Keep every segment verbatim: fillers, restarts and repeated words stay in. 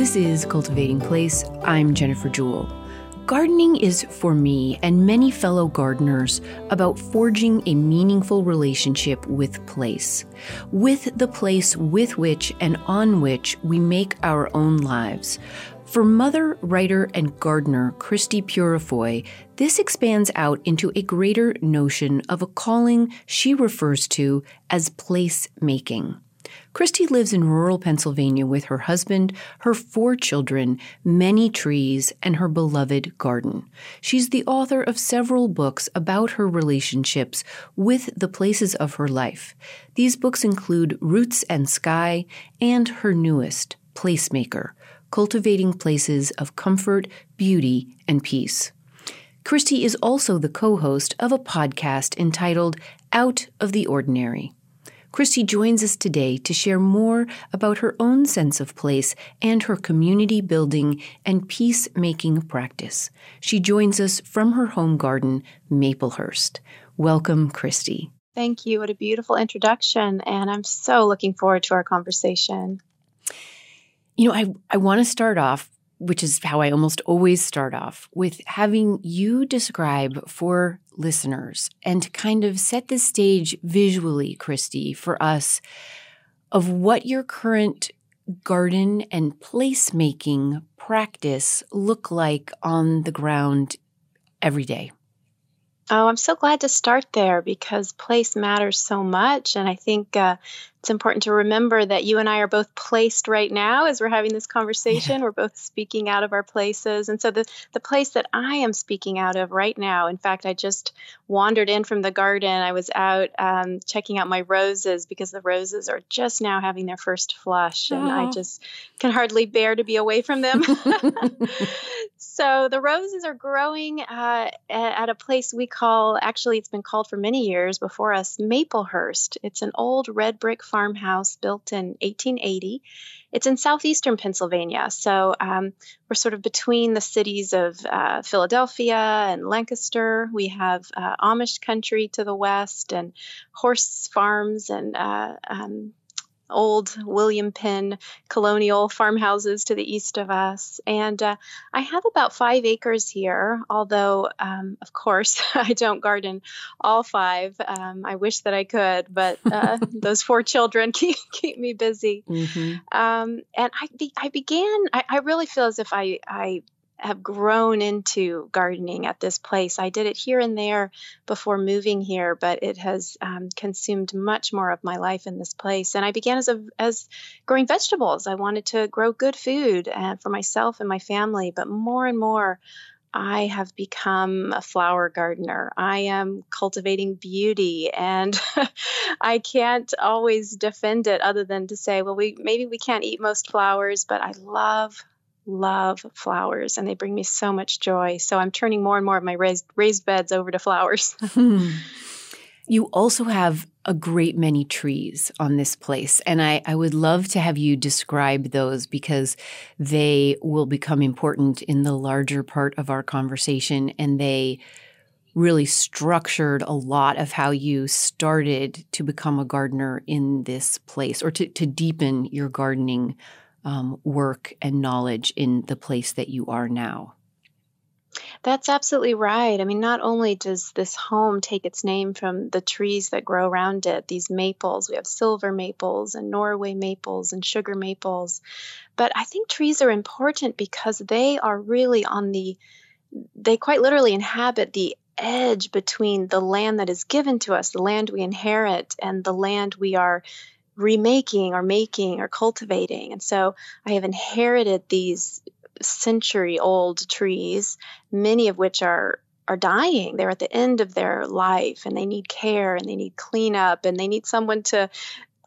This is Cultivating Place. I'm Jennifer Jewell. Gardening is, for me and many fellow gardeners, about forging a meaningful relationship with place, with the place with which and on which we make our own lives. For mother, writer, and gardener Christie Purifoy, this expands out into a greater notion of a calling she refers to as place making. Christie lives in rural Pennsylvania with her husband, her four children, many trees, and her beloved garden. She's the author of several books about her relationships with the places of her life. These books include Roots and Sky and her newest, Placemaker, Cultivating Places of Comfort, Beauty, and Peace. Christie is also the co-host of a podcast entitled Out of the Ordinary. Christie joins us today to share more about her own sense of place and her community building and peacemaking practice. She joins us from her home garden, Maplehurst. Welcome, Christie. Thank you. What a beautiful introduction. And I'm so looking forward to our conversation. You know, I, I want to start off, which is how I almost always start off, with having you describe for listeners and to kind of set the stage visually, Christie, for us of what your current garden and placemaking practice look like on the ground every day. Oh, I'm so glad to start there because place matters so much. And I think uh, it's important to remember that you and I are both placed right now as we're having this conversation. Yeah. We're both speaking out of our places. And so the, the place that I am speaking out of right now, in fact, I just wandered in from the garden. I was out um, checking out my roses because the roses are just now having their first flush. And aww. I just can hardly bear to be away from them. So the roses are growing uh, at a place we call, actually it's been called for many years before us, Maplehurst. It's an old red brick farmhouse built in eighteen eighty. It's in southeastern Pennsylvania. So um, we're sort of between the cities of uh, Philadelphia and Lancaster. We have uh, Amish country to the west and horse farms and uh, um old William Penn colonial farmhouses to the east of us. And uh, I have about five acres here, although, um, of course, I don't garden all five. Um, I wish that I could, but uh, those four children keep, keep me busy. Mm-hmm. Um, and I, be, I began, I, I really feel as if I, I have grown into gardening at this place. I did it here and there before moving here, but it has um, consumed much more of my life in this place. And I began as a, as growing vegetables. I wanted to grow good food uh, for myself and my family, but more and more I have become a flower gardener. I am cultivating beauty, and I can't always defend it other than to say, well, we maybe we can't eat most flowers, but I love love flowers and they bring me so much joy. So I'm turning more and more of my raised, raised beds over to flowers. Hmm. You also have a great many trees on this place. And I, I would love to have you describe those because they will become important in the larger part of our conversation. And they really structured a lot of how you started to become a gardener in this place or to, to deepen your gardening Um, work and knowledge in the place that you are now. That's absolutely right. I mean, not only does this home take its name from the trees that grow around it, these maples, we have silver maples and Norway maples and sugar maples, but I think trees are important because they are really on the, they quite literally inhabit the edge between the land that is given to us, the land we inherit, and the land we are remaking or making or cultivating. And so I have inherited these century-old trees, many of which are are dying. They're at the end of their life and they need care and they need cleanup and they need someone to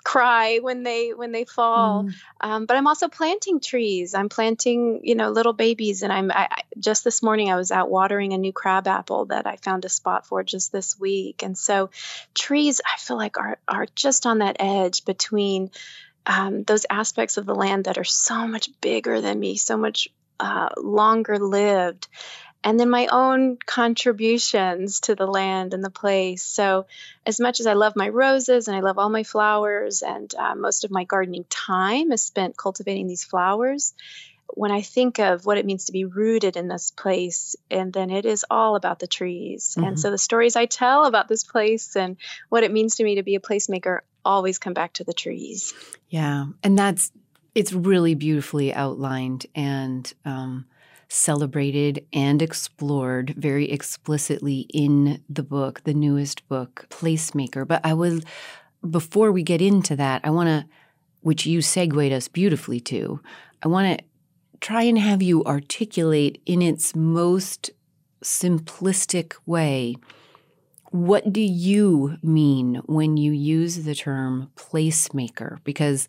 cry when they when they fall. Mm. Um, but I'm also planting trees. I'm planting, you know, little babies. And I'm I, I, just this morning I was out watering a new crab apple that I found a spot for just this week. And so, trees I feel like are are just on that edge between um, those aspects of the land that are so much bigger than me, so much uh, longer lived, and then my own contributions to the land and the place. So as much as I love my roses and I love all my flowers and uh, most of my gardening time is spent cultivating these flowers, when I think of what it means to be rooted in this place, and then it is all about the trees. Mm-hmm. And so the stories I tell about this place and what it means to me to be a placemaker always come back to the trees. Yeah. And that's, it's really beautifully outlined and um, celebrated and explored very explicitly in the book, the newest book, Placemaker. But I would, before we get into that, I want to, which you segued us beautifully to, I want to try and have you articulate in its most simplistic way, what do you mean when you use the term placemaker? Because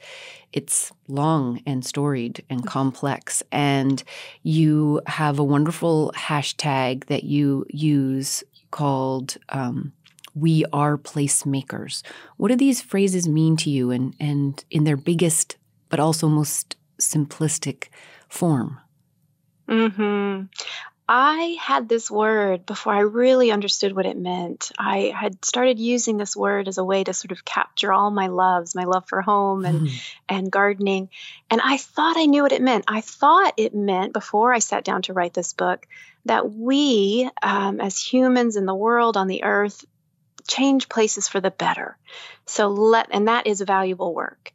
it's long and storied and complex, and you have a wonderful hashtag that you use called um, We Are Placemakers. What do these phrases mean to you, and, and in their biggest but also most simplistic form? Mm-hmm. I had this word before I really understood what it meant. I had started using this word as a way to sort of capture all my loves, my love for home and, mm. and gardening. And I thought I knew what it meant. I thought it meant, before I sat down to write this book, that we, um, as humans in the world, on the earth, change places for the better. So let, and that is valuable work.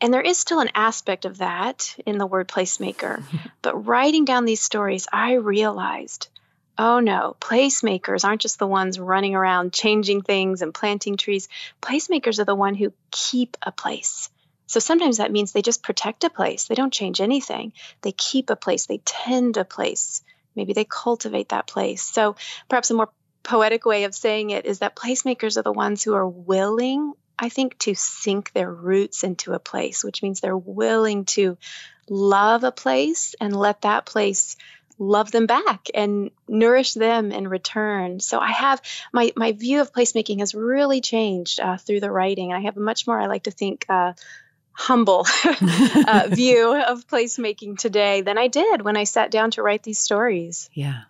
And there is still an aspect of that in the word placemaker. But writing down these stories, I realized, oh no, placemakers aren't just the ones running around changing things and planting trees. Placemakers are the ones who keep a place. So sometimes that means they just protect a place. They don't change anything. They keep a place. They tend a place. Maybe they cultivate that place. So perhaps a more poetic way of saying it is that placemakers are the ones who are willing, I think, to sink their roots into a place, which means they're willing to love a place and let that place love them back and nourish them in return. So I have my, my view of placemaking has really changed uh, through the writing. I have a much more, I like to think, uh, humble uh, view of placemaking today than I did when I sat down to write these stories. Yeah.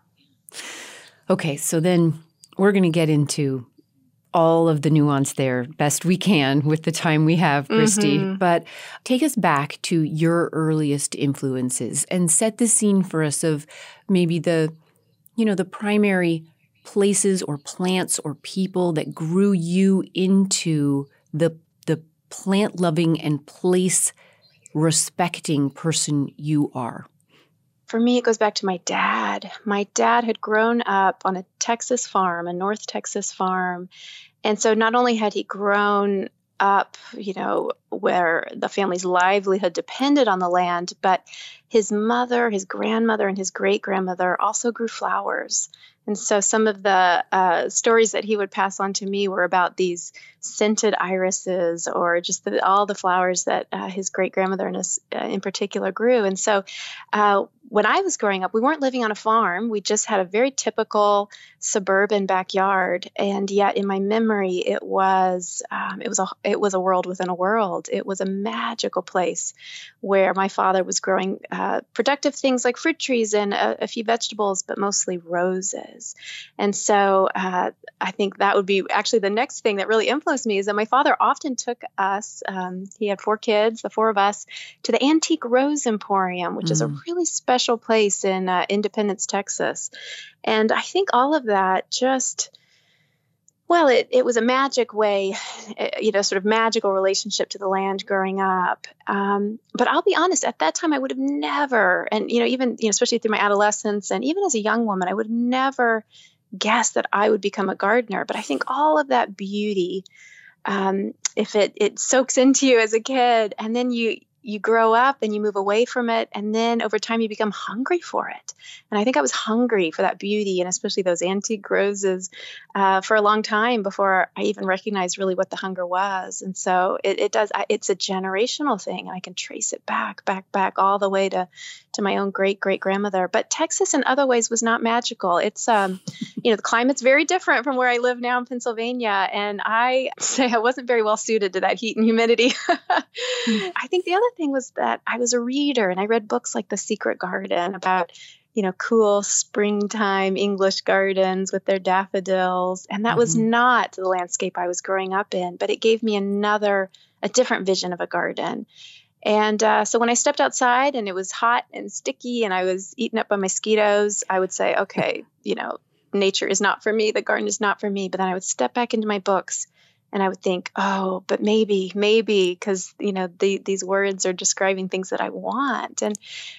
Okay. So then we're going to get into all of the nuance there best we can with the time we have, Christie. Mm-hmm. But take us back to your earliest influences and set the scene for us of maybe the, you know, the primary places or plants or people that grew you into the, the plant-loving and place-respecting person you are. For me, it goes back to my dad. My dad had grown up on a Texas farm, a North Texas farm. And so not only had he grown up, you know, where the family's livelihood depended on the land, but his mother, his grandmother, and his great-grandmother also grew flowers. And so some of the uh, stories that he would pass on to me were about these scented irises or just the, all the flowers that uh, his great-grandmother in, his, uh, in particular grew. And so uh, when I was growing up, we weren't living on a farm. We just had a very typical suburban backyard. And yet in my memory, it was um, it was a it was a world within a world. It was a magical place where my father was growing uh, productive things like fruit trees and a, a few vegetables, but mostly roses. And so uh, I think that would be actually the next thing that really influenced me is that my father often took us, um, he had four kids, the four of us, to the Antique Rose Emporium, which mm. is a really special place in uh, Independence, Texas. And I think all of that just, well, it, it was a magic way, you know, sort of magical relationship to the land growing up. Um, but I'll be honest, at that time, I would have never, and, you know, even, you know, especially through my adolescence and even as a young woman, I would never guess that I would become a gardener. But I think all of that beauty, um, if it, it soaks into you as a kid, and then you, you grow up and you move away from it. And then over time, you become hungry for it. And I think I was hungry for that beauty and especially those antique roses uh, for a long time before I even recognized really what the hunger was. And so it, it does, I, it's a generational thing. And I can trace it back, back, back all the way to, to my own great, great grandmother. But Texas in other ways was not magical. It's, um, you know, the climate's very different from where I live now in Pennsylvania. And I say I wasn't very well suited to that heat and humidity. I think the other thing was that I was a reader and I read books like The Secret Garden about, you know, cool springtime English gardens with their daffodils. And that mm-hmm. was not the landscape I was growing up in, but it gave me another, a different vision of a garden. And uh, so when I stepped outside and it was hot and sticky and I was eaten up by mosquitoes, I would say, okay, you know, nature is not for me. The garden is not for me. But then I would step back into my books and I would think, oh, but maybe, maybe, because, you know, the, these words are describing things that I want. And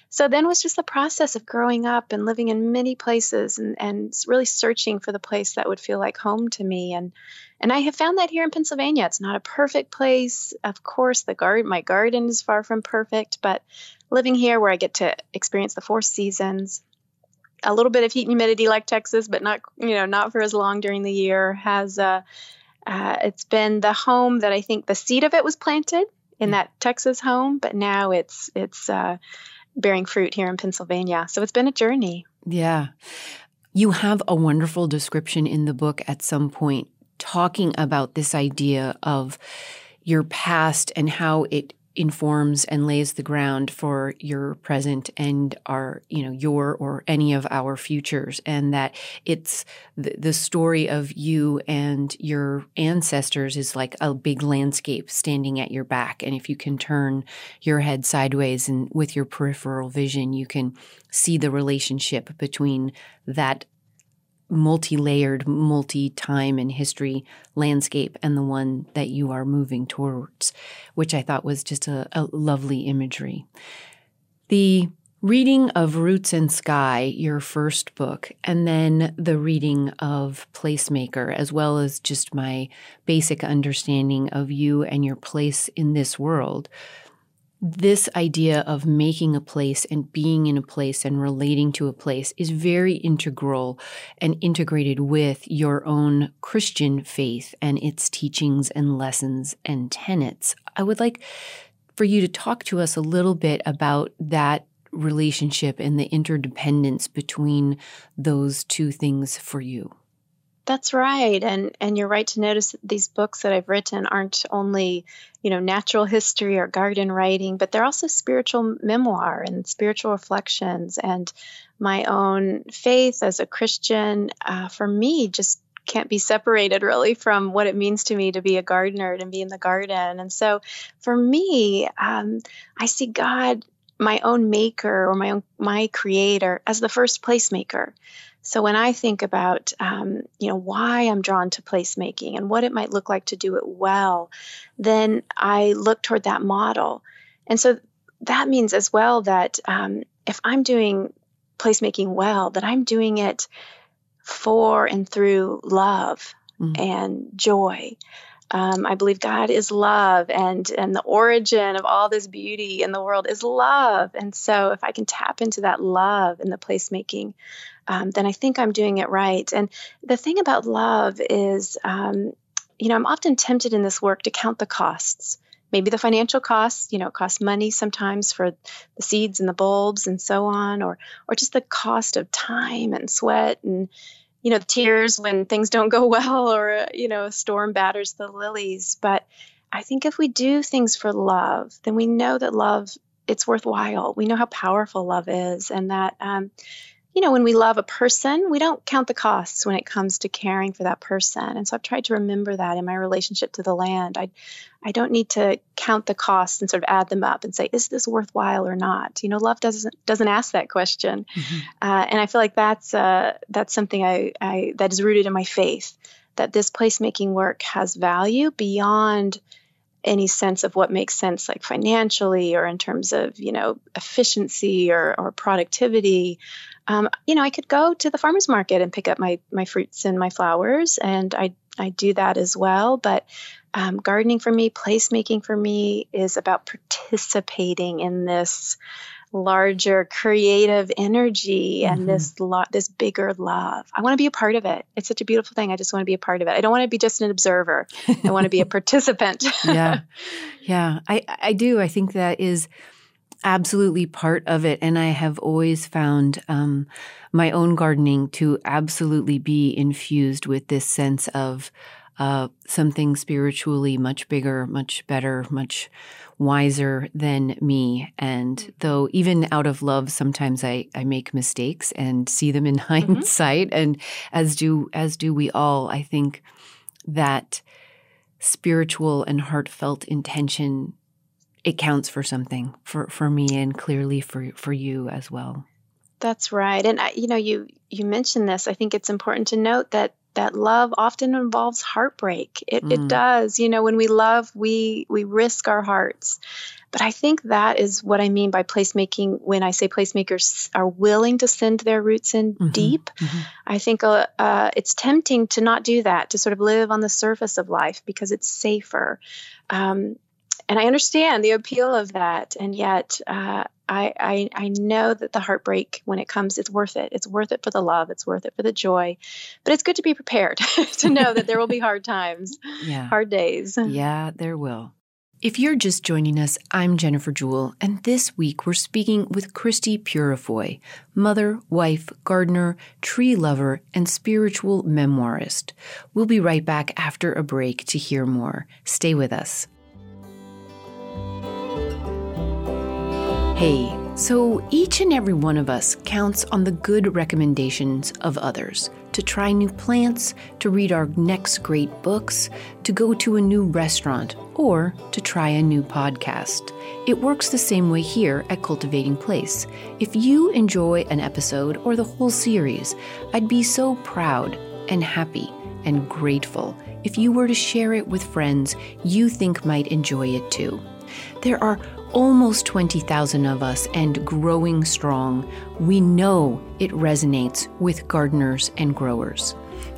so then was just the process of growing up and living in many places and, and really searching for the place that would feel like home to me. And and I have found that here in Pennsylvania. It's not a perfect place. Of course, the garden, my garden is far from perfect, but living here where I get to experience the four seasons, a little bit of heat and humidity like Texas, but not, you know, not for as long during the year, has a uh, Uh, it's been the home that I think the seed of it was planted in that Texas home, but now it's it's uh, bearing fruit here in Pennsylvania. So it's been a journey. Yeah. You have a wonderful description in the book at some point talking about this idea of your past and how it informs and lays the ground for your present and our, you know, your or any of our futures, and that it's the, the story of you and your ancestors is like a big landscape standing at your back. And if you can turn your head sideways and with your peripheral vision, you can see the relationship between that multi-layered, multi-time and history landscape and the one that you are moving towards, which I thought was just a, a lovely imagery. The reading of Roots and Sky, your first book, and then the reading of Placemaker, as well as just my basic understanding of you and your place in this world, this idea of making a place and being in a place and relating to a place is very integral and integrated with your own Christian faith and its teachings and lessons and tenets. I would like for you to talk to us a little bit about that relationship and the interdependence between those two things for you. That's right. And and you're right to notice that these books that I've written aren't only, you know, natural history or garden writing, but they're also spiritual memoir and spiritual reflections. And my own faith as a Christian, uh, for me, just can't be separated really from what it means to me to be a gardener and be in the garden. And so for me, um, I see God, my own maker or my own, my creator, as the first placemaker. So when I think about, um, you know, why I'm drawn to placemaking and what it might look like to do it well, then I look toward that model. And so that means as well that um, if I'm doing placemaking well, that I'm doing it for and through love mm-hmm. and joy. Um, I believe God is love, and and the origin of all this beauty in the world is love. And so if I can tap into that love in the placemaking, um, then I think I'm doing it right. And the thing about love is, um, you know, I'm often tempted in this work to count the costs, maybe the financial costs, you know, it costs money sometimes for the seeds and the bulbs and so on, or or just the cost of time and sweat and, you know, tears when things don't go well, or, you know, a storm batters the lilies. But I think if we do things for love, then we know that love, it's worthwhile. We know how powerful love is, and that, um, you know, when we love a person, we don't count the costs when it comes to caring for that person. And so I've tried to remember that in my relationship to the land. I I don't need to count the costs and sort of add them up and say, is this worthwhile or not? You know, love doesn't doesn't ask that question. Mm-hmm. Uh, and I feel like that's uh, that's something I, I that is rooted in my faith, that this placemaking work has value beyond any sense of what makes sense, like financially or in terms of, you know, efficiency or, or productivity. Um, you know, I could go to the farmer's market and pick up my my fruits and my flowers, and I I do that as well. But um, gardening for me, placemaking for me, is about participating in this larger creative energy and mm-hmm. this lo- this bigger love. I want to be a part of it. It's such a beautiful thing. I just want to be a part of it. I don't want to be just an observer. I want to be a participant. Yeah. Yeah. I, I do. I think that is absolutely part of it. And I have always found um, my own gardening to absolutely be infused with this sense of Uh, something spiritually much bigger, much better, much wiser than me. And though even out of love, sometimes I, I make mistakes and see them in hindsight, mm-hmm. and as do as do we all, I think that spiritual and heartfelt intention it counts for something for, for me and clearly for, for you as well. That's right. And, I, you know, you, you mentioned this. I think it's important to note that that love often involves heartbreak. It, mm. it does. You know, when we love, we we risk our hearts. But I think that is what I mean by placemaking. When I say placemakers are willing to send their roots in mm-hmm. deep, mm-hmm. I think uh, uh, it's tempting to not do that, to sort of live on the surface of life because it's safer. Um, and I understand the appeal of that. And yet uh, I, I, I know that the heartbreak, when it comes, it's worth it. It's worth it for the love. It's worth it for the joy. But it's good to be prepared to know that there will be hard times, yeah. hard days. Yeah, there will. If you're just joining us, I'm Jennifer Jewell, and this week we're speaking with Christie Purifoy, mother, wife, gardener, tree lover, and spiritual memoirist. We'll be right back after a break to hear more. Stay with us. Hey, so each and every one of us counts on the good recommendations of others to try new plants, to read our next great books, to go to a new restaurant, or to try a new podcast. It works the same way here at Cultivating Place. If you enjoy an episode or the whole series, I'd be so proud and happy and grateful if you were to share it with friends you think might enjoy it too. There are almost twenty thousand of us and growing strong. We know it resonates with gardeners and growers.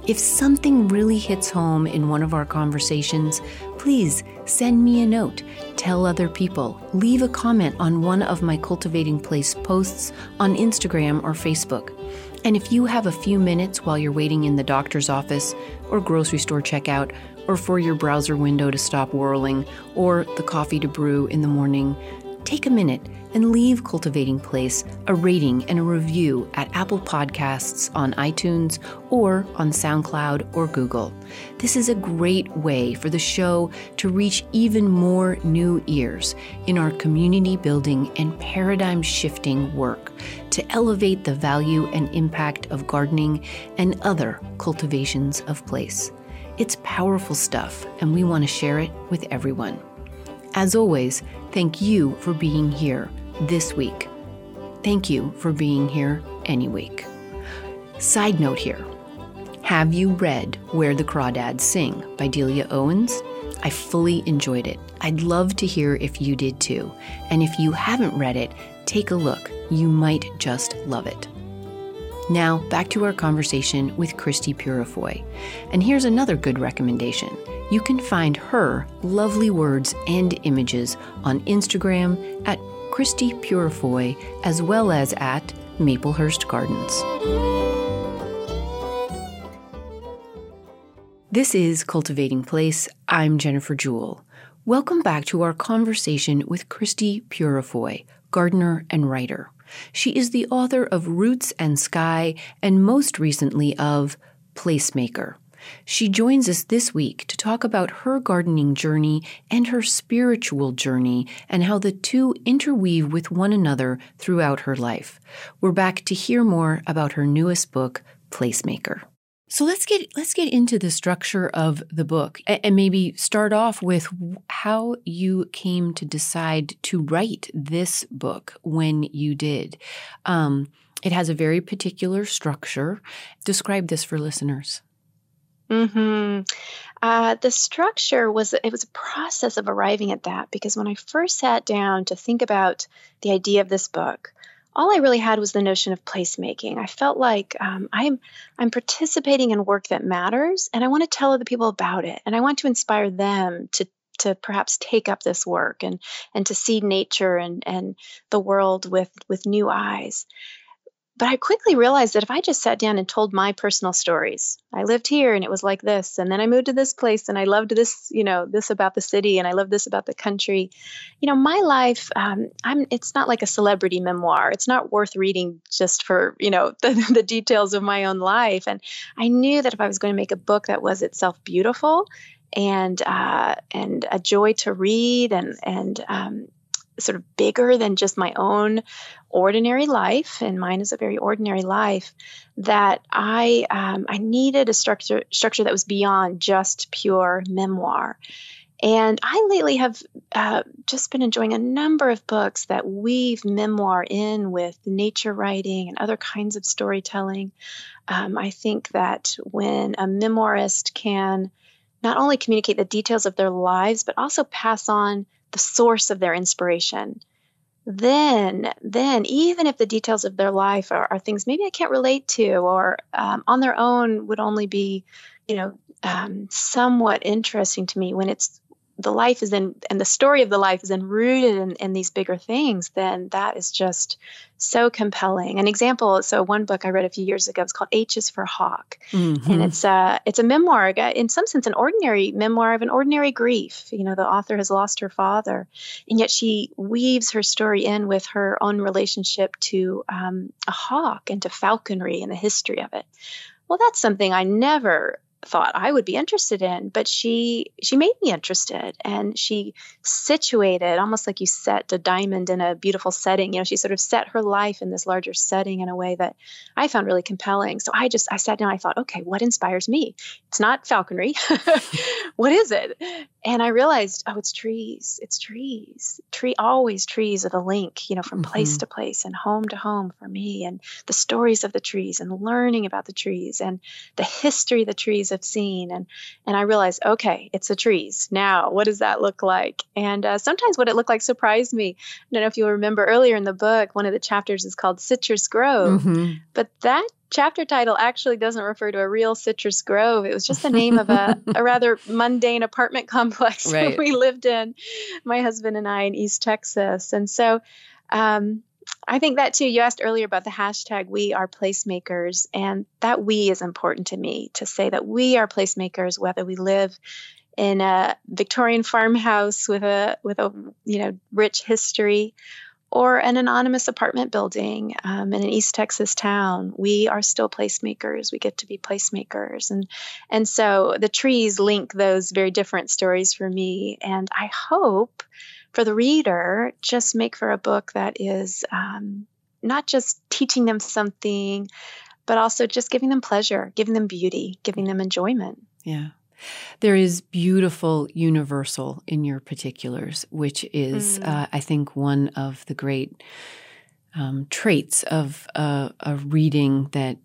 If something really hits home in one of our conversations, please send me a note, tell other people, leave a comment on one of my Cultivating Place posts on Instagram or Facebook. And if you have a few minutes while you're waiting in the doctor's office or grocery store checkout, or for your browser window to stop whirling, or the coffee to brew in the morning, take a minute and leave Cultivating Place a rating and a review at Apple Podcasts on iTunes or on SoundCloud or Google. This is a great way for the show to reach even more new ears in our community building and paradigm shifting work to elevate the value and impact of gardening and other cultivations of place. It's powerful stuff, and we want to share it with everyone. As always, thank you for being here this week. Thank you for being here any week. Side note here. Have you read Where the Crawdads Sing by Delia Owens? I fully enjoyed it. I'd love to hear if you did too. And if you haven't read it, take a look. You might just love it. Now, back to our conversation with Christie Purifoy. And here's another good recommendation. You can find her lovely words and images on Instagram at Christie Purifoy, as well as at Maplehurst Gardens. This is Cultivating Place. I'm Jennifer Jewell. Welcome back to our conversation with Christie Purifoy, gardener and writer. She is the author of Roots and Sky and most recently of Placemaker. She joins us this week to talk about her gardening journey and her spiritual journey and how the two interweave with one another throughout her life. We're back to hear more about her newest book, Placemaker. So let's get let's get into the structure of the book and maybe start off with how you came to decide to write this book when you did. Um, it has a very particular structure. Describe this for listeners. Mm-hmm. Uh, the structure was it was a process of arriving at that, because when I first sat down to think about the idea of this book, all I really had was the notion of placemaking. I felt like um, I'm I'm participating in work that matters, and I want to tell other people about it, and I want to inspire them to to perhaps take up this work and and to see nature and and the world with with new eyes. But I quickly realized that if I just sat down and told my personal stories, I lived here and it was like this, and then I moved to this place and I loved this, you know, this about the city and I loved this about the country. You know, my life, um, I'm, it's not like a celebrity memoir. It's not worth reading just for, you know, the, the details of my own life. And I knew that if I was going to make a book that was itself beautiful and, uh, and a joy to read and, and, um, sort of bigger than just my own ordinary life, and mine is a very ordinary life, that I um, I needed a structure structure that was beyond just pure memoir. And I lately have uh, just been enjoying a number of books that weave memoir in with nature writing and other kinds of storytelling. Um, I think that when a memoirist can not only communicate the details of their lives, but also pass on the source of their inspiration, then, then even if the details of their life are, are things maybe I can't relate to, or um, on their own would only be, you know, um, somewhat interesting to me, when it's the life is in, and the story of the life is then rooted in, in these bigger things, then that is just so compelling. An example, so one book I read a few years ago, it's called H is for Hawk. Mm-hmm. And it's a, it's a memoir, in some sense, an ordinary memoir of an ordinary grief. You know, the author has lost her father, and yet she weaves her story in with her own relationship to um, a hawk and to falconry and the history of it. Well, that's something I never thought I would be interested in, but she she made me interested, and she situated, almost like you set a diamond in a beautiful setting, you know, she sort of set her life in this larger setting in a way that I found really compelling. So I just, I sat down, I thought, okay, what inspires me? It's not falconry. What is it? And I realized, oh, it's trees. It's trees. Tree, always trees are the link, you know, from mm-hmm. place to place and home to home for me, and the stories of the trees and learning about the trees and the history the trees have seen. And, and I realized, okay, it's the trees. Now, what does that look like? And uh, sometimes what it looked like surprised me. I don't know if you'll remember earlier in the book, one of the chapters is called Citrus Grove, mm-hmm. but that chapter title actually doesn't refer to a real citrus grove. It was just the name of a, a rather mundane apartment complex right. that we lived in, my husband and I, in East Texas. And so, um, I think that too, you asked earlier about the hashtag, we are placemakers, and that we is important to me, to say that we are placemakers, whether we live in a Victorian farmhouse with a, with a, you know, rich history, or an anonymous apartment building um, in an East Texas town. We are still placemakers. We get to be placemakers. And, and so the trees link those very different stories for me. And I hope for the reader, just make for a book that is um, not just teaching them something, but also just giving them pleasure, giving them beauty, giving them enjoyment. Yeah. There is beautiful universal in your particulars, which is, mm. uh, I think, one of the great um, traits of uh, a reading that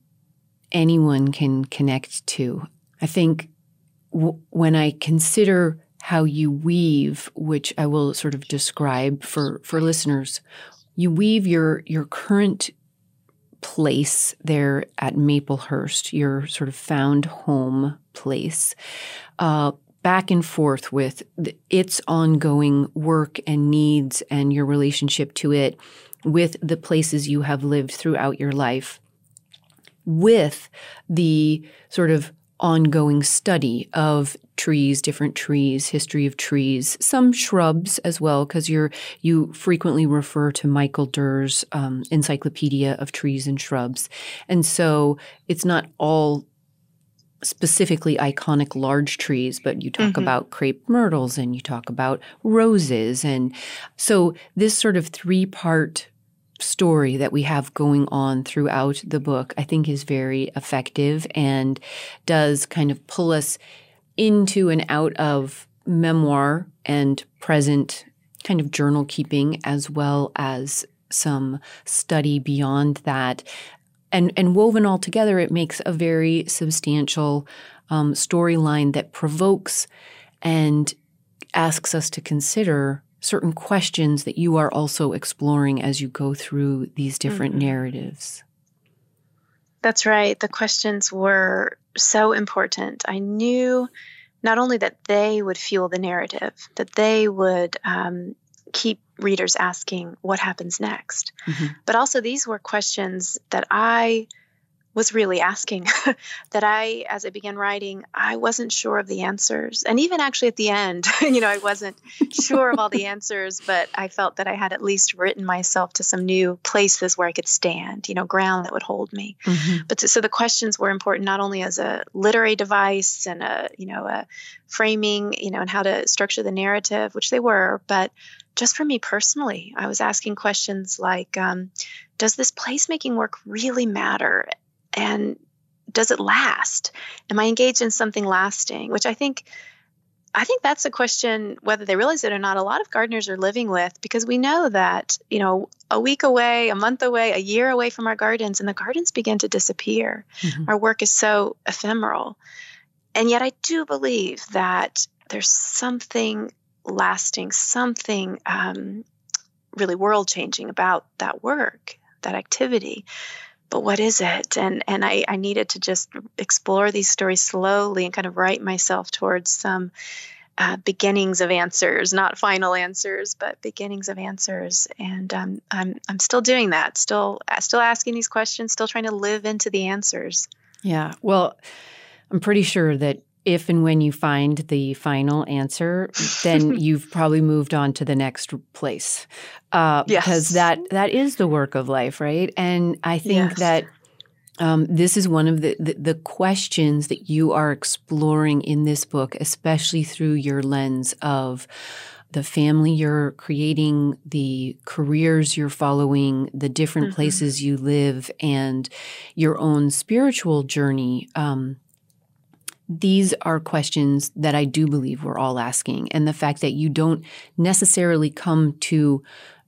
anyone can connect to. I think w- when I consider how you weave, which I will sort of describe for, for listeners, you weave your your current place there at Maplehurst, your sort of found home place, uh, back and forth with the, its ongoing work and needs and your relationship to it, with the places you have lived throughout your life, with the sort of ongoing study of trees, different trees, history of trees, some shrubs as well, because you're you frequently refer to Michael Durr's um, Encyclopedia of Trees and Shrubs. And so it's not all specifically iconic large trees, but you talk mm-hmm. about crepe myrtles and you talk about roses. And so this sort of three-part story that we have going on throughout the book, I think, is very effective and does kind of pull us into and out of memoir and present kind of journal keeping, as well as some study beyond that. And, and woven all together, it makes a very substantial um, storyline that provokes and asks us to consider certain questions that you are also exploring as you go through these different mm-hmm. narratives. That's right. The questions were so important. I knew not only that they would fuel the narrative, that they would um, keep readers asking what happens next, mm-hmm. but also these were questions that I was really asking, that I, as I began writing, I wasn't sure of the answers. And even actually at the end, you know, I wasn't sure of all the answers, but I felt that I had at least written myself to some new places where I could stand, you know, ground that would hold me. Mm-hmm. But so, so the questions were important, not only as a literary device and a, you know, a framing, you know, and how to structure the narrative, which they were, but just for me personally, I was asking questions like, um, does this placemaking work really matter? And does it last? Am I engaged in something lasting? Which I think I think that's a question, whether they realize it or not, a lot of gardeners are living with, because we know that, you know, a week away, a month away, a year away from our gardens, and the gardens begin to disappear. Mm-hmm. Our work is so ephemeral. And yet I do believe that there's something lasting, something um, really world-changing about that work, that activity. But what is it? And and I, I needed to just explore these stories slowly and kind of right myself towards some uh, beginnings of answers, not final answers, but beginnings of answers. And um, I'm I'm still doing that, still still asking these questions, still trying to live into the answers. Yeah. Well, I'm pretty sure that if and when you find the final answer, then you've probably moved on to the next place. Uh, yes. Because that, that is the work of life, right? And I think yes. that um, this is one of the, the, the questions that you are exploring in this book, especially through your lens of the family you're creating, the careers you're following, the different mm-hmm. places you live, and your own spiritual journey. Um These are questions that I do believe we're all asking. And the fact that you don't necessarily come to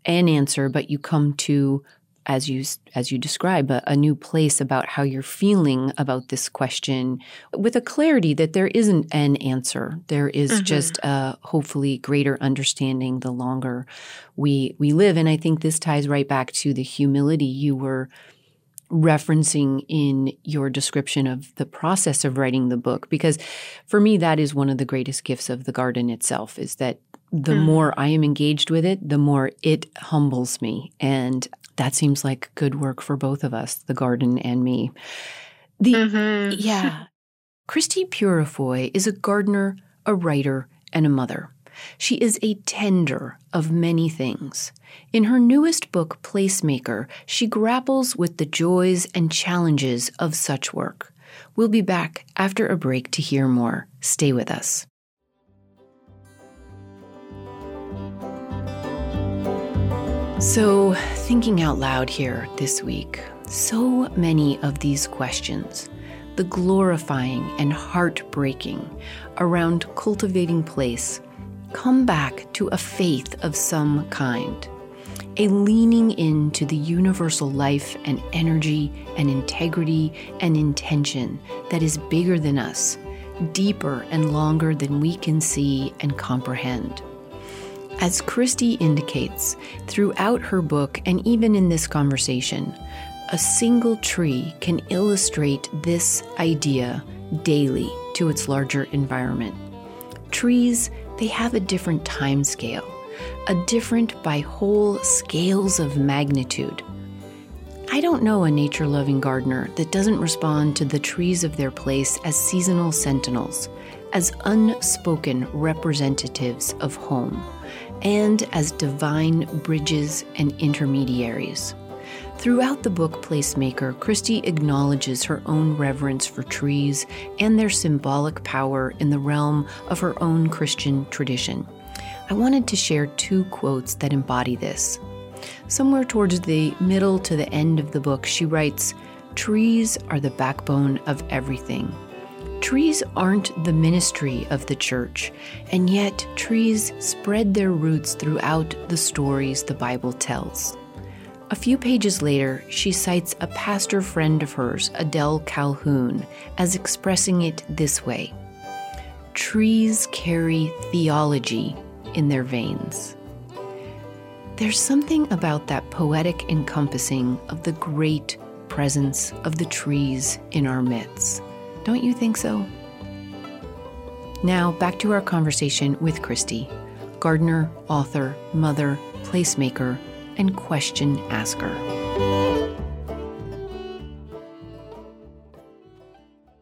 an answer, but you come to, as you as you describe, a, a new place about how you're feeling about this question with a clarity that there isn't an answer. There is mm-hmm. just a hopefully greater understanding the longer we we live. And I think this ties right back to the humility you were referencing in your description of the process of writing the book, because for me, that is one of the greatest gifts of the garden itself, is that the mm. more I am engaged with it, the more it humbles me. And that seems like good work for both of us, the garden and me. The mm-hmm. Yeah. Christie Purifoy is a gardener, a writer, and a mother. She is a tender of many things. In her newest book, Placemaker, she grapples with the joys and challenges of such work. We'll be back after a break to hear more. Stay with us. So, thinking out loud here this week, so many of these questions, the glorifying and heartbreaking around cultivating place, come back to a faith of some kind, a leaning into the universal life and energy and integrity and intention that is bigger than us, deeper and longer than we can see and comprehend. As Christie indicates, throughout her book and even in this conversation, a single tree can illustrate this idea daily to its larger environment. Trees, they have a different time scale, a different by whole scales of magnitude. I don't know a nature-loving gardener that doesn't respond to the trees of their place as seasonal sentinels, as unspoken representatives of home, and as divine bridges and intermediaries. Throughout the book Placemaker, Christie acknowledges her own reverence for trees and their symbolic power in the realm of her own Christian tradition. I wanted to share two quotes that embody this. Somewhere towards the middle to the end of the book, she writes, "Trees are the backbone of everything. Trees aren't the ministry of the church, and yet trees spread their roots throughout the stories the Bible tells." A few pages later, she cites a pastor friend of hers, Adele Calhoun, as expressing it this way: "Trees carry theology in their veins." There's something about that poetic encompassing of the great presence of the trees in our midst. Don't you think so? Now, back to our conversation with Christie, gardener, author, mother, placemaker, and question asker.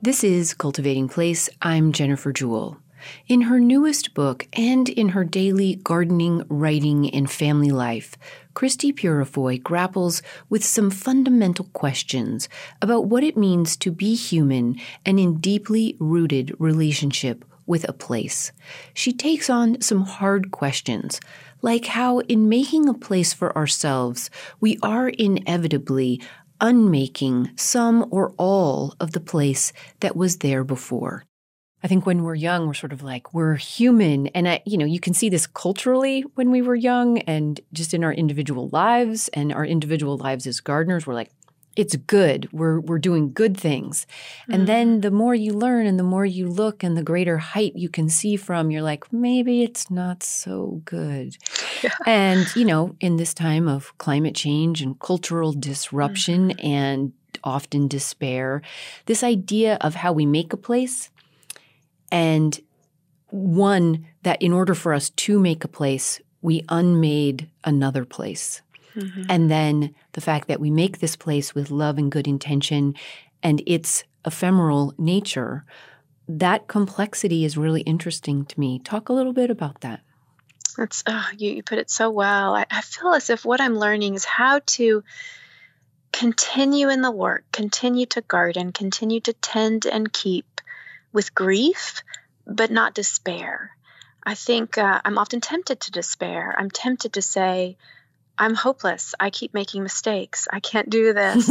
This is Cultivating Place. I'm Jennifer Jewell. In her newest book and in her daily gardening, writing, and family life, Christie Purifoy grapples with some fundamental questions about what it means to be human and in deeply rooted relationship with a place. She takes on some hard questions, like how in making a place for ourselves, we are inevitably unmaking some or all of the place that was there before. I think when we're young, we're sort of like, we're human. And, I, you know, you can see this culturally when we were young and just in our individual lives and our individual lives as gardeners. We're like, it's good. We're we're doing good things. Mm-hmm. And then the more you learn and the more you look and the greater height you can see from, you're like, maybe it's not so good. Yeah. And, you know, in this time of climate change and cultural disruption mm-hmm. and often despair, this idea of how we make a place and one, that in order for us to make a place, we unmade another place. Mm-hmm. And then the fact that we make this place with love and good intention and its ephemeral nature, that complexity is really interesting to me. Talk a little bit about that. That's, oh, you, you put it so well. I, I feel as if what I'm learning is how to continue in the work, continue to garden, continue to tend and keep with grief, but not despair. I think uh, I'm often tempted to despair. I'm tempted to say, I'm hopeless. I keep making mistakes. I can't do this.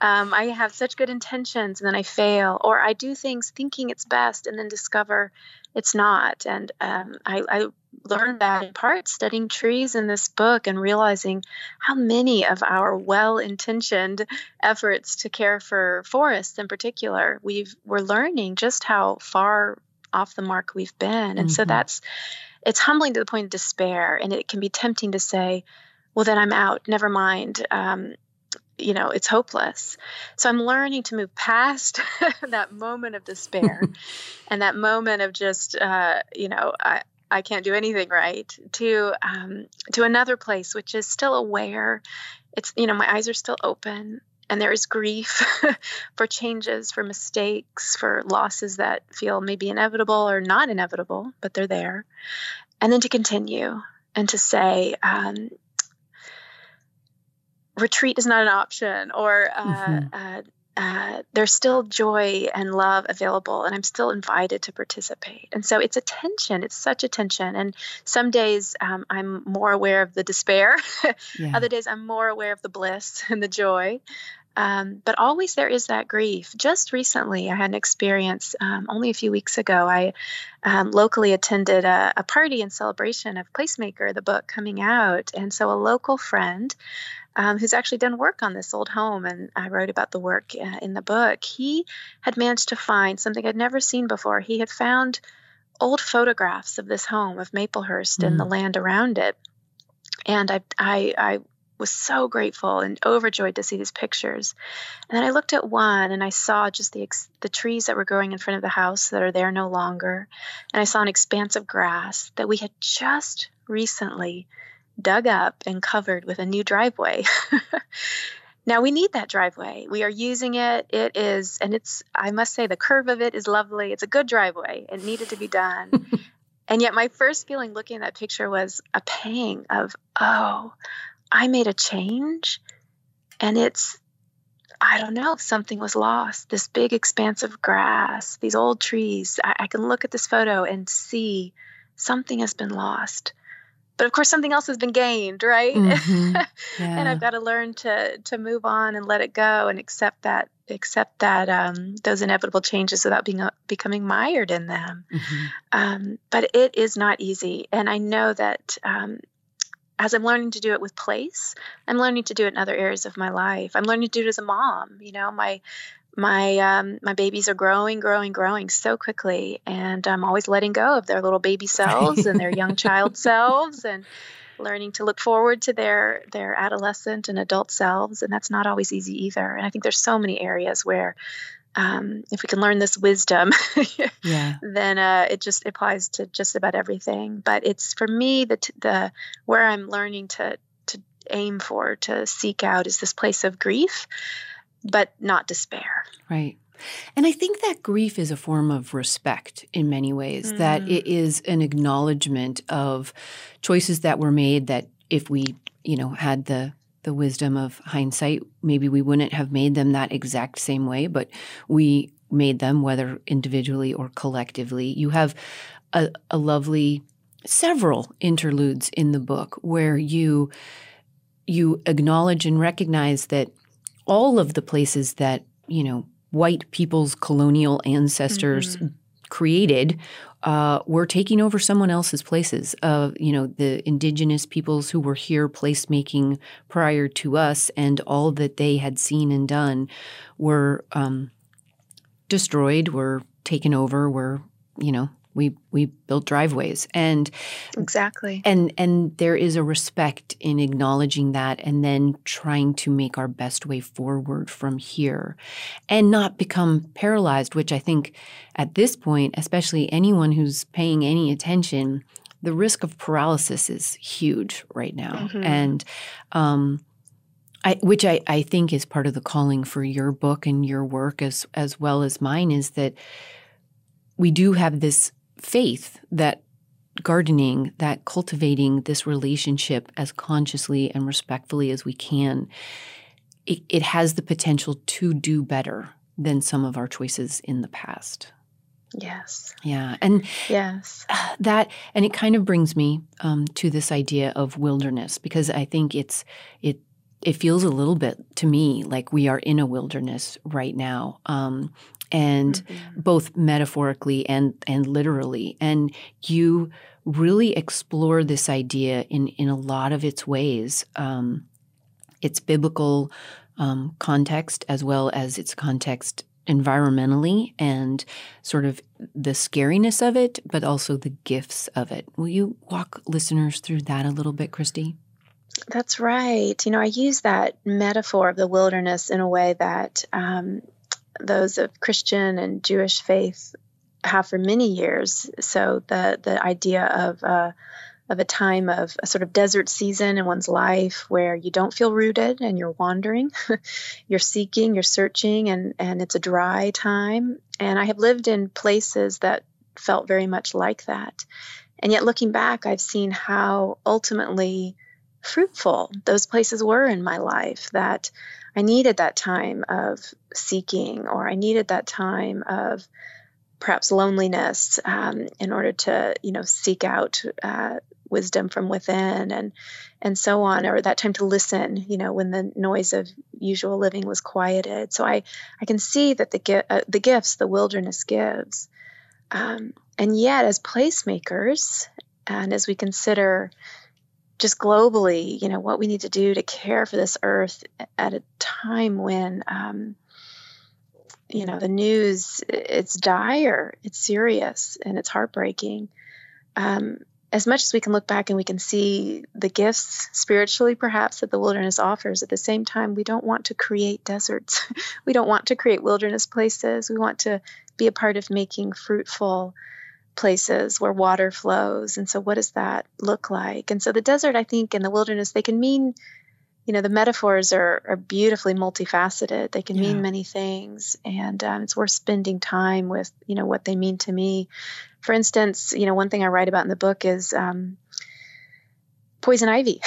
um, I have such good intentions and then I fail. Or I do things thinking it's best and then discover it's not. And um, I, I learned that in part studying trees in this book and realizing how many of our well-intentioned efforts to care for forests in particular, we've, we're learning just how far off the mark we've been. And mm-hmm. so that's, it's humbling to the point of despair. And it can be tempting to say, well, then I'm out. Never mind. Um, you know, it's hopeless. So I'm learning to move past that moment of despair and that moment of just, uh, you know, I, I can't do anything right to um, to another place, which is still aware. It's, you know, my eyes are still open and there is grief for changes, for mistakes, for losses that feel maybe inevitable or not inevitable, but they're there. And then to continue and to say, um, retreat is not an option, or uh, mm-hmm. uh, uh, there's still joy and love available, and I'm still invited to participate. And so it's a tension. It's such a tension. And some days um, I'm more aware of the despair. Yeah. Other days I'm more aware of the bliss and the joy. Um, but always there is that grief. Just recently, I had an experience um, only a few weeks ago. I um, locally attended a, a party in celebration of Placemaker, the book coming out. And so a local friend Um, who's actually done work on this old home, and I wrote about the work uh, in the book, he had managed to find something I'd never seen before. He had found old photographs of this home, of Maplehurst mm. and the land around it. And I, I, I was so grateful and overjoyed to see these pictures. And then I looked at one, and I saw just the ex- the trees that were growing in front of the house that are there no longer. And I saw an expanse of grass that we had just recently dug up and covered with a new driveway. Now we need that driveway. We are using it. It is, and it's, I must say the curve of it is lovely. It's a good driveway. It needed to be done. And yet my first feeling looking at that picture was a pang of, oh, I made a change. And it's, I don't know, something was lost. This big expanse of grass, these old trees. I, I can look at this photo and see something has been lost. But of course, something else has been gained, right? Mm-hmm. Yeah. And I've got to learn to to move on and let it go and accept that, accept that um, those inevitable changes without being uh, becoming mired in them. Mm-hmm. Um, but it is not easy, and I know that um, as I'm learning to do it with place, I'm learning to do it in other areas of my life. I'm learning to do it as a mom. You know, my my um, my babies are growing, growing, growing so quickly, and I'm always letting go of their little baby selves and their young child selves, and learning to look forward to their their adolescent and adult selves, and that's not always easy either. And I think there's so many areas where, um, if we can learn this wisdom, yeah. then uh, it just applies to just about everything. But it's for me the the where I'm learning to to aim for, to seek out, is this place of grief, but not despair. Right. And I think that grief is a form of respect in many ways, mm. that it is an acknowledgement of choices that were made that if we, you know, had the the wisdom of hindsight, maybe we wouldn't have made them that exact same way, but we made them, whether individually or collectively. You have a, a lovely several interludes in the book where you you acknowledge and recognize that all of the places that, you know, white people's colonial ancestors mm-hmm. created uh, were taking over someone else's places. Uh, you know, the indigenous peoples who were here placemaking prior to us and all that they had seen and done were um, destroyed, were taken over, were, you know, we we built driveways. And exactly. And and there is a respect in acknowledging that and then trying to make our best way forward from here and not become paralyzed, which I think at this point, especially anyone who's paying any attention, the risk of paralysis is huge right now. Mm-hmm. And um, I, which I, I think is part of the calling for your book and your work as as well as mine, is that we do have this faith that gardening, that cultivating this relationship as consciously and respectfully as we can, it, it has the potential to do better than some of our choices in the past. Yes. Yeah. And yes, that, and it kind of brings me um, to this idea of wilderness, because I think it's it it feels a little bit to me like we are in a wilderness right now. Um, And mm-hmm. both metaphorically and, and literally. And you really explore this idea in, in a lot of its ways, um, its biblical um, context as well as its context environmentally and sort of the scariness of it, but also the gifts of it. Will you walk listeners through that a little bit, Christie? That's right. You know, I use that metaphor of the wilderness in a way that um, – those of Christian and Jewish faith have for many years. So the the idea of uh, of a time of a sort of desert season in one's life where you don't feel rooted and you're wandering, you're seeking, you're searching, and and it's a dry time. And I have lived in places that felt very much like that. And yet looking back, I've seen how ultimately fruitful those places were in my life, that I needed that time of seeking, or I needed that time of perhaps loneliness um, in order to, you know, seek out uh, wisdom from within and and so on, or that time to listen, you know, when the noise of usual living was quieted. So I, I can see that the, uh, the gifts the wilderness gives. Um, and yet as placemakers and as we consider just globally, you know, what we need to do to care for this earth at a time when, um, you know, the news, it's dire, it's serious, and it's heartbreaking. Um, as much as we can look back and we can see the gifts spiritually, perhaps, that the wilderness offers, at the same time, we don't want to create deserts. We don't want to create wilderness places. We want to be a part of making fruitful places where water flows. And so what does that look like? And so the desert, I think, and the wilderness, they can mean, you know, the metaphors are, are beautifully multifaceted. They can yeah. mean many things. And um, it's worth spending time with, you know, what they mean to me. For instance, you know, one thing I write about in the book is um, poison ivy.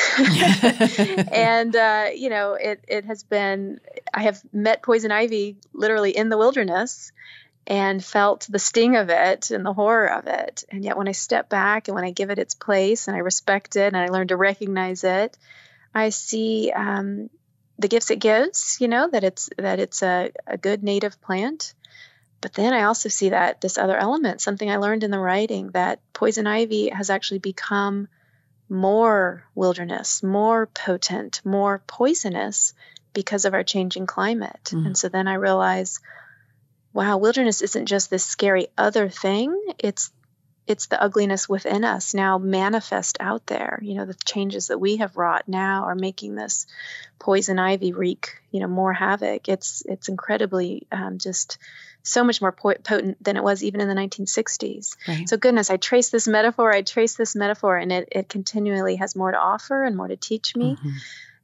And, uh, you know, it, it has been, I have met poison ivy literally in the wilderness and felt the sting of it and the horror of it. And yet when I step back and when I give it its place and I respect it and I learn to recognize it, I see um, the gifts it gives, you know, that it's that it's a, a good native plant. But then I also see that this other element, something I learned in the writing, that poison ivy has actually become more wilderness, more potent, more poisonous because of our changing climate. Mm-hmm. And so then I realize, wow, wilderness isn't just this scary other thing. It's it's the ugliness within us now manifest out there. You know, the changes that we have wrought now are making this poison ivy wreak, you know, more havoc. It's it's incredibly um, just so much more po- potent than it was even in the nineteen sixties. Right. So goodness, I trace this metaphor, I trace this metaphor, and it, it continually has more to offer and more to teach me mm-hmm.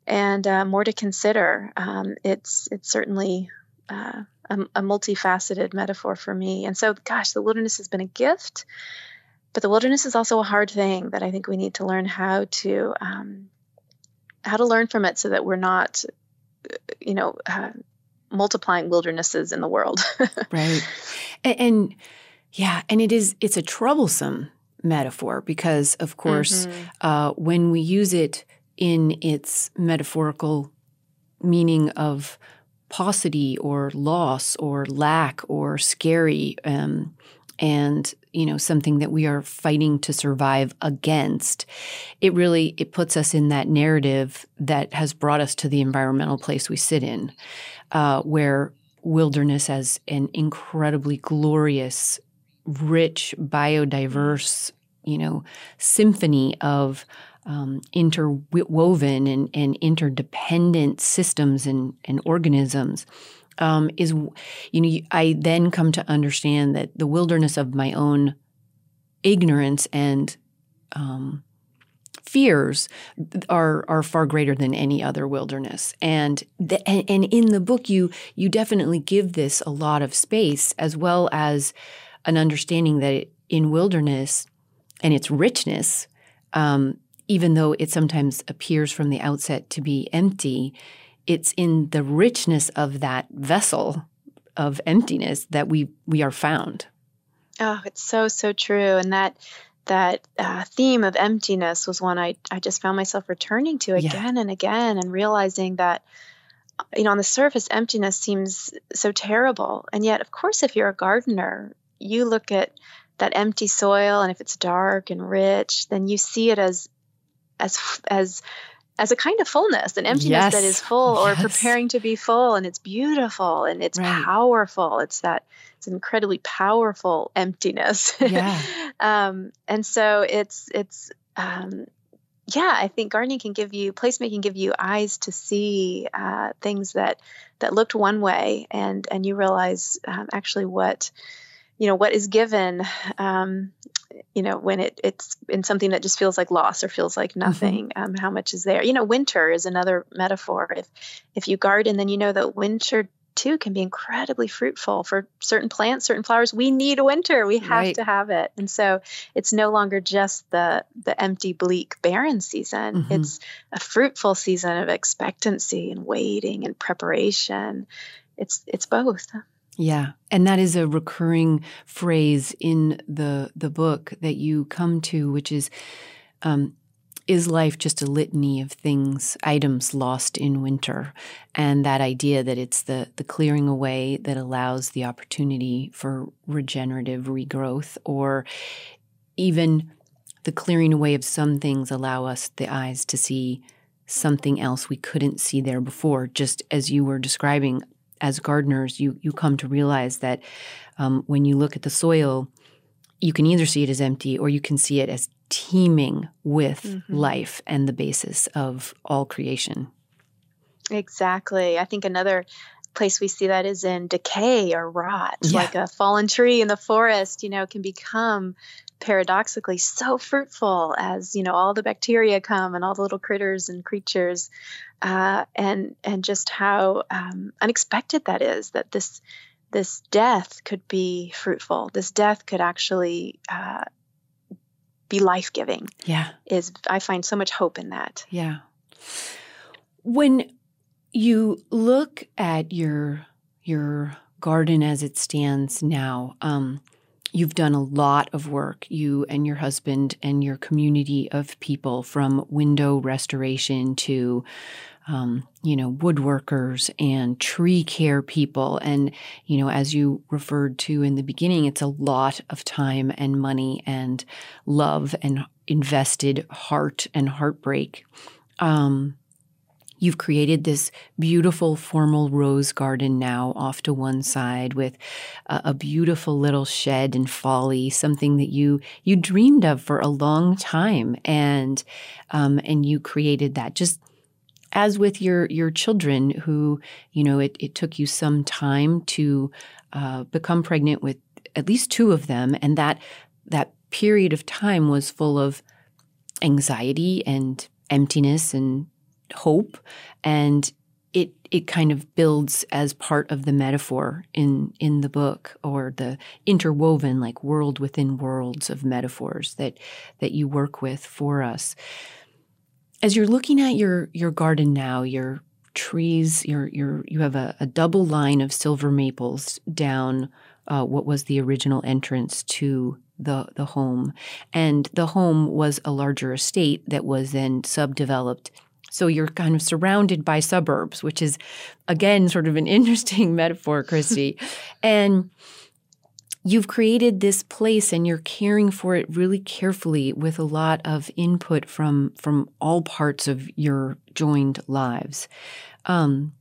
and uh, more to consider. Um, it's, it's certainly... Uh, A, a multifaceted metaphor for me. And so, gosh, the wilderness has been a gift, but the wilderness is also a hard thing that I think we need to learn how to, um, how to learn from it so that we're not, you know, uh, multiplying wildernesses in the world. Right. And, and yeah, and it is, it's a troublesome metaphor because, of course, mm-hmm. uh, when we use it in its metaphorical meaning of paucity or loss or lack or scary, um, and, you know, something that we are fighting to survive against, it really, it puts us in that narrative that has brought us to the environmental place we sit in, uh, where wilderness as an incredibly glorious, rich, biodiverse, you know, symphony of um, interwoven and, and interdependent systems and, and organisms um, is, you know, I then come to understand that the wilderness of my own ignorance and um, fears are are far greater than any other wilderness. And the, and, and in the book, you you definitely give this a lot of space, as well as an understanding that it, in wilderness and its richness, um, even though it sometimes appears from the outset to be empty, it's in the richness of that vessel of emptiness that we we are found. Oh, it's so, so true. And that that uh, theme of emptiness was one I, I just found myself returning to again yeah. and again, and realizing that, you know, on the surface, emptiness seems so terrible. And yet, of course, if you're a gardener, you look at that empty soil, and if it's dark and rich, then you see it as as as as a kind of fullness, an emptiness yes. that is full yes. or preparing to be full, and it's beautiful and it's right. powerful. It's that it's an incredibly powerful emptiness. Yeah. um, and so it's it's um, yeah, I think gardening can give you, placemaking can give you eyes to see uh, things that that looked one way, and and you realize um, actually what. you know, what is given, um, you know, when it, it's in something that just feels like loss or feels like nothing, mm-hmm. um, how much is there? You know, winter is another metaphor. If, if you garden, then you know that winter too can be incredibly fruitful for certain plants, certain flowers. We need winter. We have right. to have it. And so it's no longer just the, the empty, bleak, barren season. Mm-hmm. It's a fruitful season of expectancy and waiting and preparation. It's, it's both. Yeah. And that is a recurring phrase in the the book that you come to, which is, um, is life just a litany of things, items lost in winter? And that idea that it's the, the clearing away that allows the opportunity for regenerative regrowth, or even the clearing away of some things allow us the eyes to see something else we couldn't see there before, just as you were describing. As gardeners, you you come to realize that um, when you look at the soil, you can either see it as empty, or you can see it as teeming with mm-hmm. life and the basis of all creation. Exactly. I think another place we see that is in decay or rot, yeah. like a fallen tree in the forest, you know, can become paradoxically so fruitful as, you know, all the bacteria come and all the little critters and creatures, uh, and and just how um, unexpected that is, that this this death could be fruitful. This death could actually uh, be life-giving. Yeah. Is I find so much hope in that. Yeah. When you look at your your garden as it stands now, um, you've done a lot of work, you and your husband and your community of people, from window restoration to, um, you know, woodworkers and tree care people. And, you know, as you referred to in the beginning, it's a lot of time and money and love and invested heart and heartbreak. Um, You've created this beautiful formal rose garden now off to one side, with a, a beautiful little shed and folly, something that you you dreamed of for a long time, and um, and you created that. Just as with your your children, who, you know, it, it took you some time to uh, become pregnant with at least two of them, and that that period of time was full of anxiety and emptiness and hope, and it it kind of builds as part of the metaphor in in the book, or the interwoven, like, world within worlds of metaphors that that you work with for us. As you're looking at your your garden now, your trees, your your you have a, a double line of silver maples down uh, what was the original entrance to the the home, and the home was a larger estate that was then subdeveloped. So you're kind of surrounded by suburbs, which is, again, sort of an interesting metaphor, Christie. And you've created this place and you're caring for it really carefully with a lot of input from from all parts of your joined lives. Um,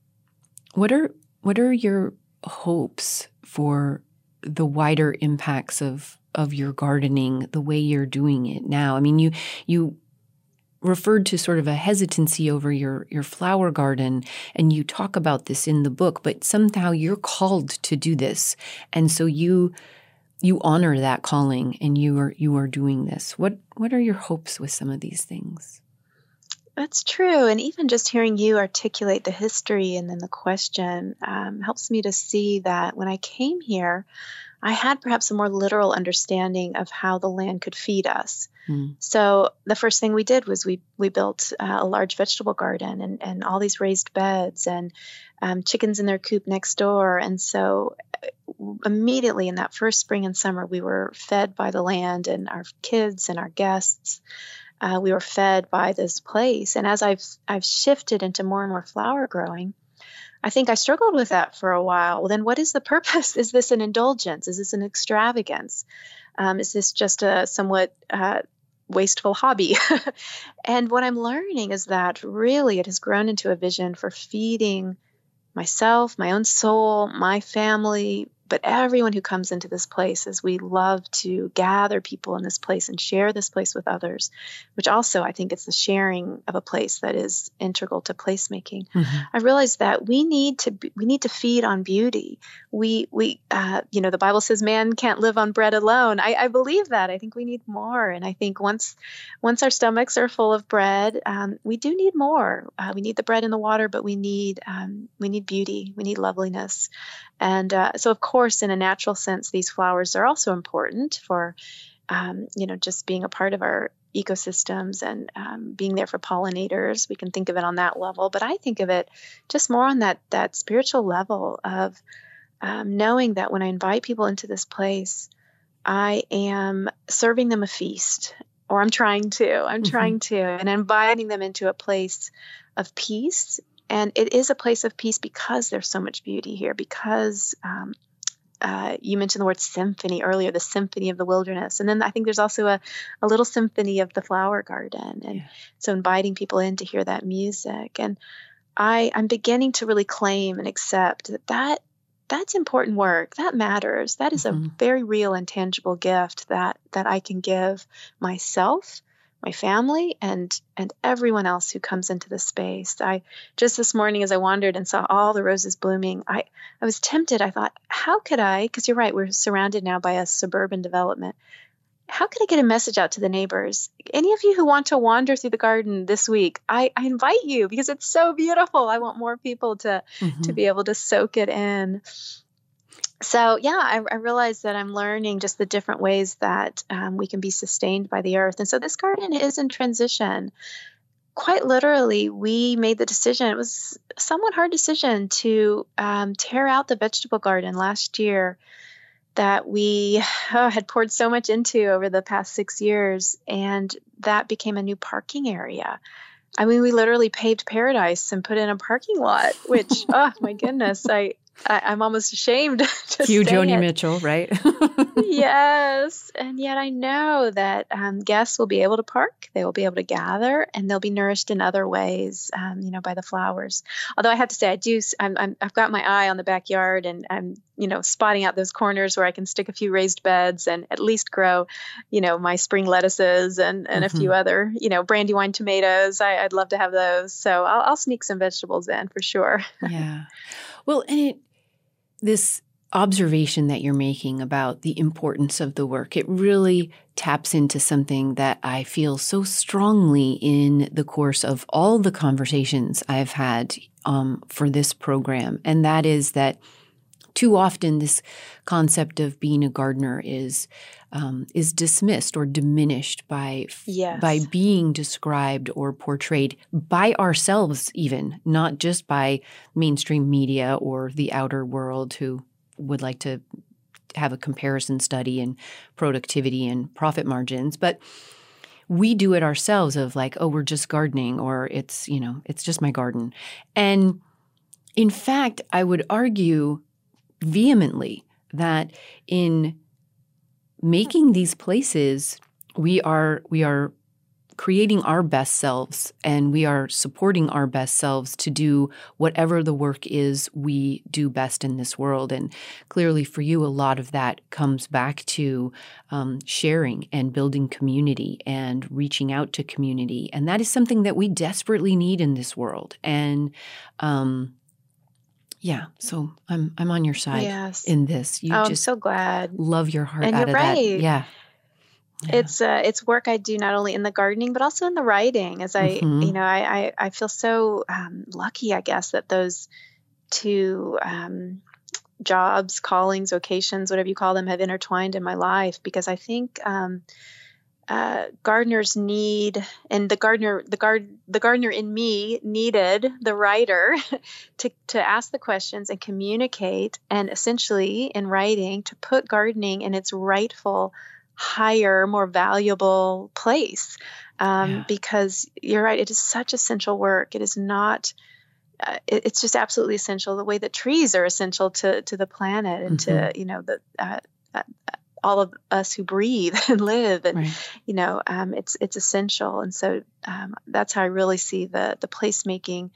what are what are your hopes for the wider impacts of of your gardening, the way you're doing it now? I mean, you you referred to sort of a hesitancy over your your flower garden, and you talk about this in the book, but somehow you're called to do this. And so you you honor that calling and you are you are doing this. What what are your hopes with some of these things? That's true. And even just hearing you articulate the history and then the question um, helps me to see that when I came here, I had perhaps a more literal understanding of how the land could feed us. Mm. So the first thing we did was we we built uh, a large vegetable garden and, and all these raised beds and um, chickens in their coop next door. And so immediately in that first spring and summer, we were fed by the land and our kids and our guests. Uh, we were fed by this place. And as I've I've shifted into more and more flower growing, I think I struggled with that for a while. Well, then what is the purpose? Is this an indulgence? Is this an extravagance? Um, is this just a somewhat uh, wasteful hobby? And what I'm learning is that really it has grown into a vision for feeding myself, my own soul, my family, but everyone who comes into this place, as we love to gather people in this place and share this place with others, which also I think it's the sharing of a place that is integral to placemaking. Mm-hmm. I realized that we need to we need to feed on beauty. We we uh, you know, the Bible says man can't live on bread alone. I, I believe that. I think we need more, and I think once once our stomachs are full of bread, um, we do need more. Uh, we need the bread and the water, but we need um, we need beauty. We need loveliness, and uh, so of course. Of course, in a natural sense, these flowers are also important for, um, you know, just being a part of our ecosystems and um, being there for pollinators. We can think of it on that level, but I think of it just more on that that spiritual level of um, knowing that when I invite people into this place, I am serving them a feast, or I'm trying to. I'm mm-hmm. trying to, and I'm inviting them into a place of peace, and it is a place of peace because there's so much beauty here. Because um, Uh, you mentioned the word symphony earlier, the symphony of the wilderness. And then I think there's also a, a little symphony of the flower garden. And yeah. So inviting people in to hear that music. And I, I'm beginning to really claim and accept that, that that's important work. That matters. That is mm-hmm. a very real and tangible gift that, that I can give myself, my family, and and everyone else who comes into the space. I just this morning, as I wandered and saw all the roses blooming, I, I was tempted. I thought, how could I, because you're right, we're surrounded now by a suburban development. How could I get a message out to the neighbors? Any of you who want to wander through the garden this week, I, I invite you because it's so beautiful. I want more people to, mm-hmm. to be able to soak it in. So, yeah, I, I realize that I'm learning just the different ways that um, we can be sustained by the earth. And so this garden is in transition. Quite literally, we made the decision. It was a somewhat hard decision to um, tear out the vegetable garden last year that we oh, had poured so much into over the past six years. And that became a new parking area. I mean, we literally paved paradise and put in a parking lot, which, oh, my goodness, I... I, I'm almost ashamed to Hugh say Joni it. Mitchell, right? Yes. And yet I know that um, guests will be able to park, they will be able to gather, and they'll be nourished in other ways, um, you know, by the flowers. Although I have to say, I do, I'm, I'm, I've got my eye on the backyard, and I'm, you know, spotting out those corners where I can stick a few raised beds and at least grow, you know, my spring lettuces and, and mm-hmm. a few other, you know, brandywine tomatoes. I, I'd love to have those. So I'll, I'll sneak some vegetables in for sure. Yeah. Well, and it, this observation that you're making about the importance of the work, it really taps into something that I feel so strongly in the course of all the conversations I've had um, for this program. And that is that too often this concept of being a gardener is um, is dismissed or diminished by yes. by being described or portrayed by ourselves even, not just by mainstream media or the outer world who would like to have a comparison study and productivity and profit margins. But we do it ourselves of like, oh, we're just gardening, or it's, you know, it's just my garden. And in fact, I would argue vehemently that in making these places, we are we are creating our best selves, and we are supporting our best selves to do whatever the work is we do best in this world. And clearly for you, a lot of that comes back to um, sharing and building community and reaching out to community. And that is something that we desperately need in this world. And um, yeah, so I'm I'm on your side yes. in this. You oh, just I'm so glad. Love your heart and out of right. that. Yeah. Yeah. It's uh, it's work I do not only in the gardening, but also in the writing. As I, mm-hmm. you know, I, I, I feel so um, lucky, I guess, that those two um, jobs, callings, vocations, whatever you call them, have intertwined in my life, because I think um, uh, gardeners need, and the gardener, the gard, the gardener in me needed the writer to to ask the questions and communicate, and essentially in writing to put gardening in its rightful higher, more valuable place, um, yeah. because you're right. It is such essential work. It is not, uh, it, it's just absolutely essential. The way that trees are essential to, to the planet and mm-hmm. to, you know, the, uh, uh, all of us who breathe and live and, right. you know, um, it's, it's essential. And so, um, that's how I really see the, the placemaking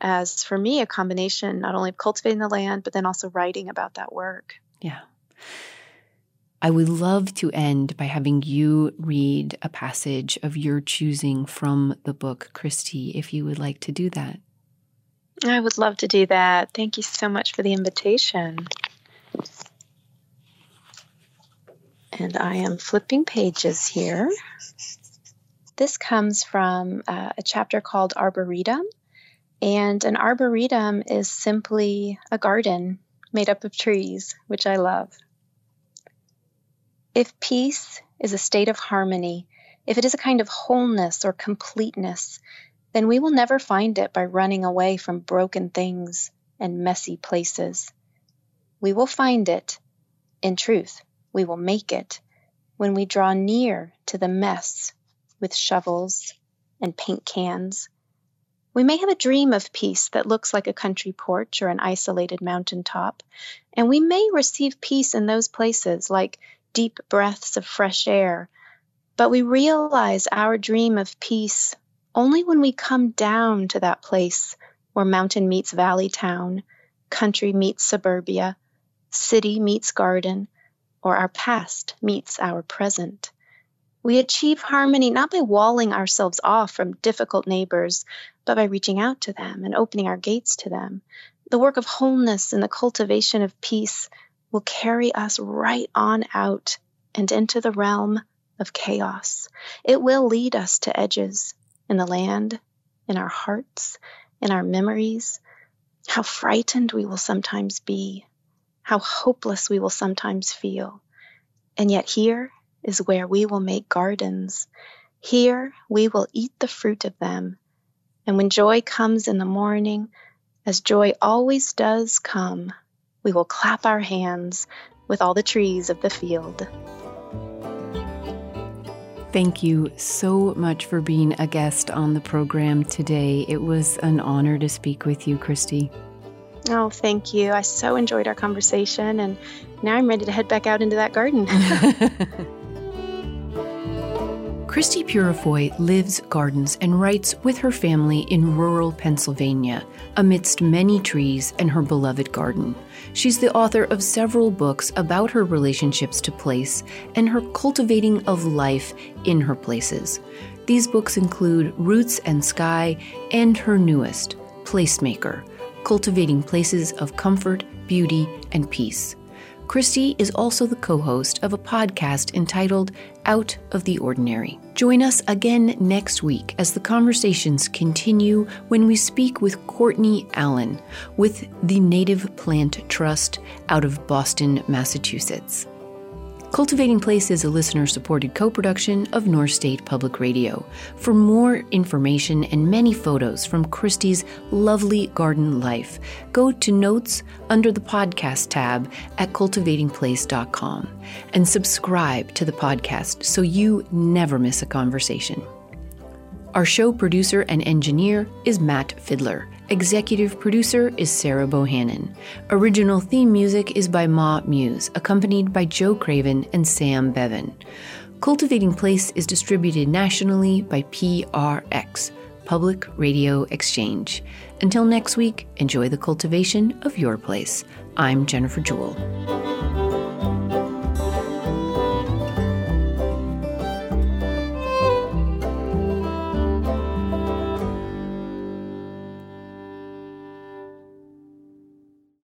as, for me, a combination, not only of cultivating the land, but then also writing about that work. Yeah. I would love to end by having you read a passage of your choosing from the book, Christie, if you would like to do that. I would love to do that. Thank you so much for the invitation. And I am flipping pages here. This comes from uh, a chapter called Arboretum. And an arboretum is simply a garden made up of trees, which I love. If peace is a state of harmony, if it is a kind of wholeness or completeness, then we will never find it by running away from broken things and messy places. We will find it, in truth, we will make it, when we draw near to the mess with shovels and paint cans. We may have a dream of peace that looks like a country porch or an isolated mountaintop, and we may receive peace in those places like deep breaths of fresh air, but we realize our dream of peace only when we come down to that place where mountain meets valley town, country meets suburbia, city meets garden, or our past meets our present. We achieve harmony not by walling ourselves off from difficult neighbors, but by reaching out to them and opening our gates to them. The work of wholeness and the cultivation of peace will carry us right on out and into the realm of chaos. It will lead us to edges in the land, in our hearts, in our memories. How frightened we will sometimes be, how hopeless we will sometimes feel. And yet here is where we will make gardens. Here we will eat the fruit of them. And when joy comes in the morning, as joy always does come, we will clap our hands with all the trees of the field. Thank you so much for being a guest on the program today. It was an honor to speak with you, Christie. Oh, thank you. I so enjoyed our conversation, and now I'm ready to head back out into that garden. Christie Purifoy lives, gardens, and writes with her family in rural Pennsylvania, amidst many trees and her beloved garden. She's the author of several books about her relationships to place and her cultivating of life in her places. These books include Roots and Sky and her newest, Placemaker, Cultivating Places of Comfort, Beauty, and Peace. Christie is also the co-host of a podcast entitled Out of the Ordinary. Join us again next week as the conversations continue when we speak with Courtney Allen with the Native Plant Trust out of Boston, Massachusetts. Cultivating Place is a listener-supported co-production of North State Public Radio. For more information and many photos from Christie's lovely garden life, go to Notes under the Podcast tab at cultivating place dot com and subscribe to the podcast so you never miss a conversation. Our show producer and engineer is Matt Fiddler. Executive producer is Sarah Bohannon. Original theme music is by Ma Muse, accompanied by Joe Craven and Sam Bevan. Cultivating Place is distributed nationally by P R X, Public Radio Exchange. Until next week, enjoy the cultivation of your place. I'm Jennifer Jewell.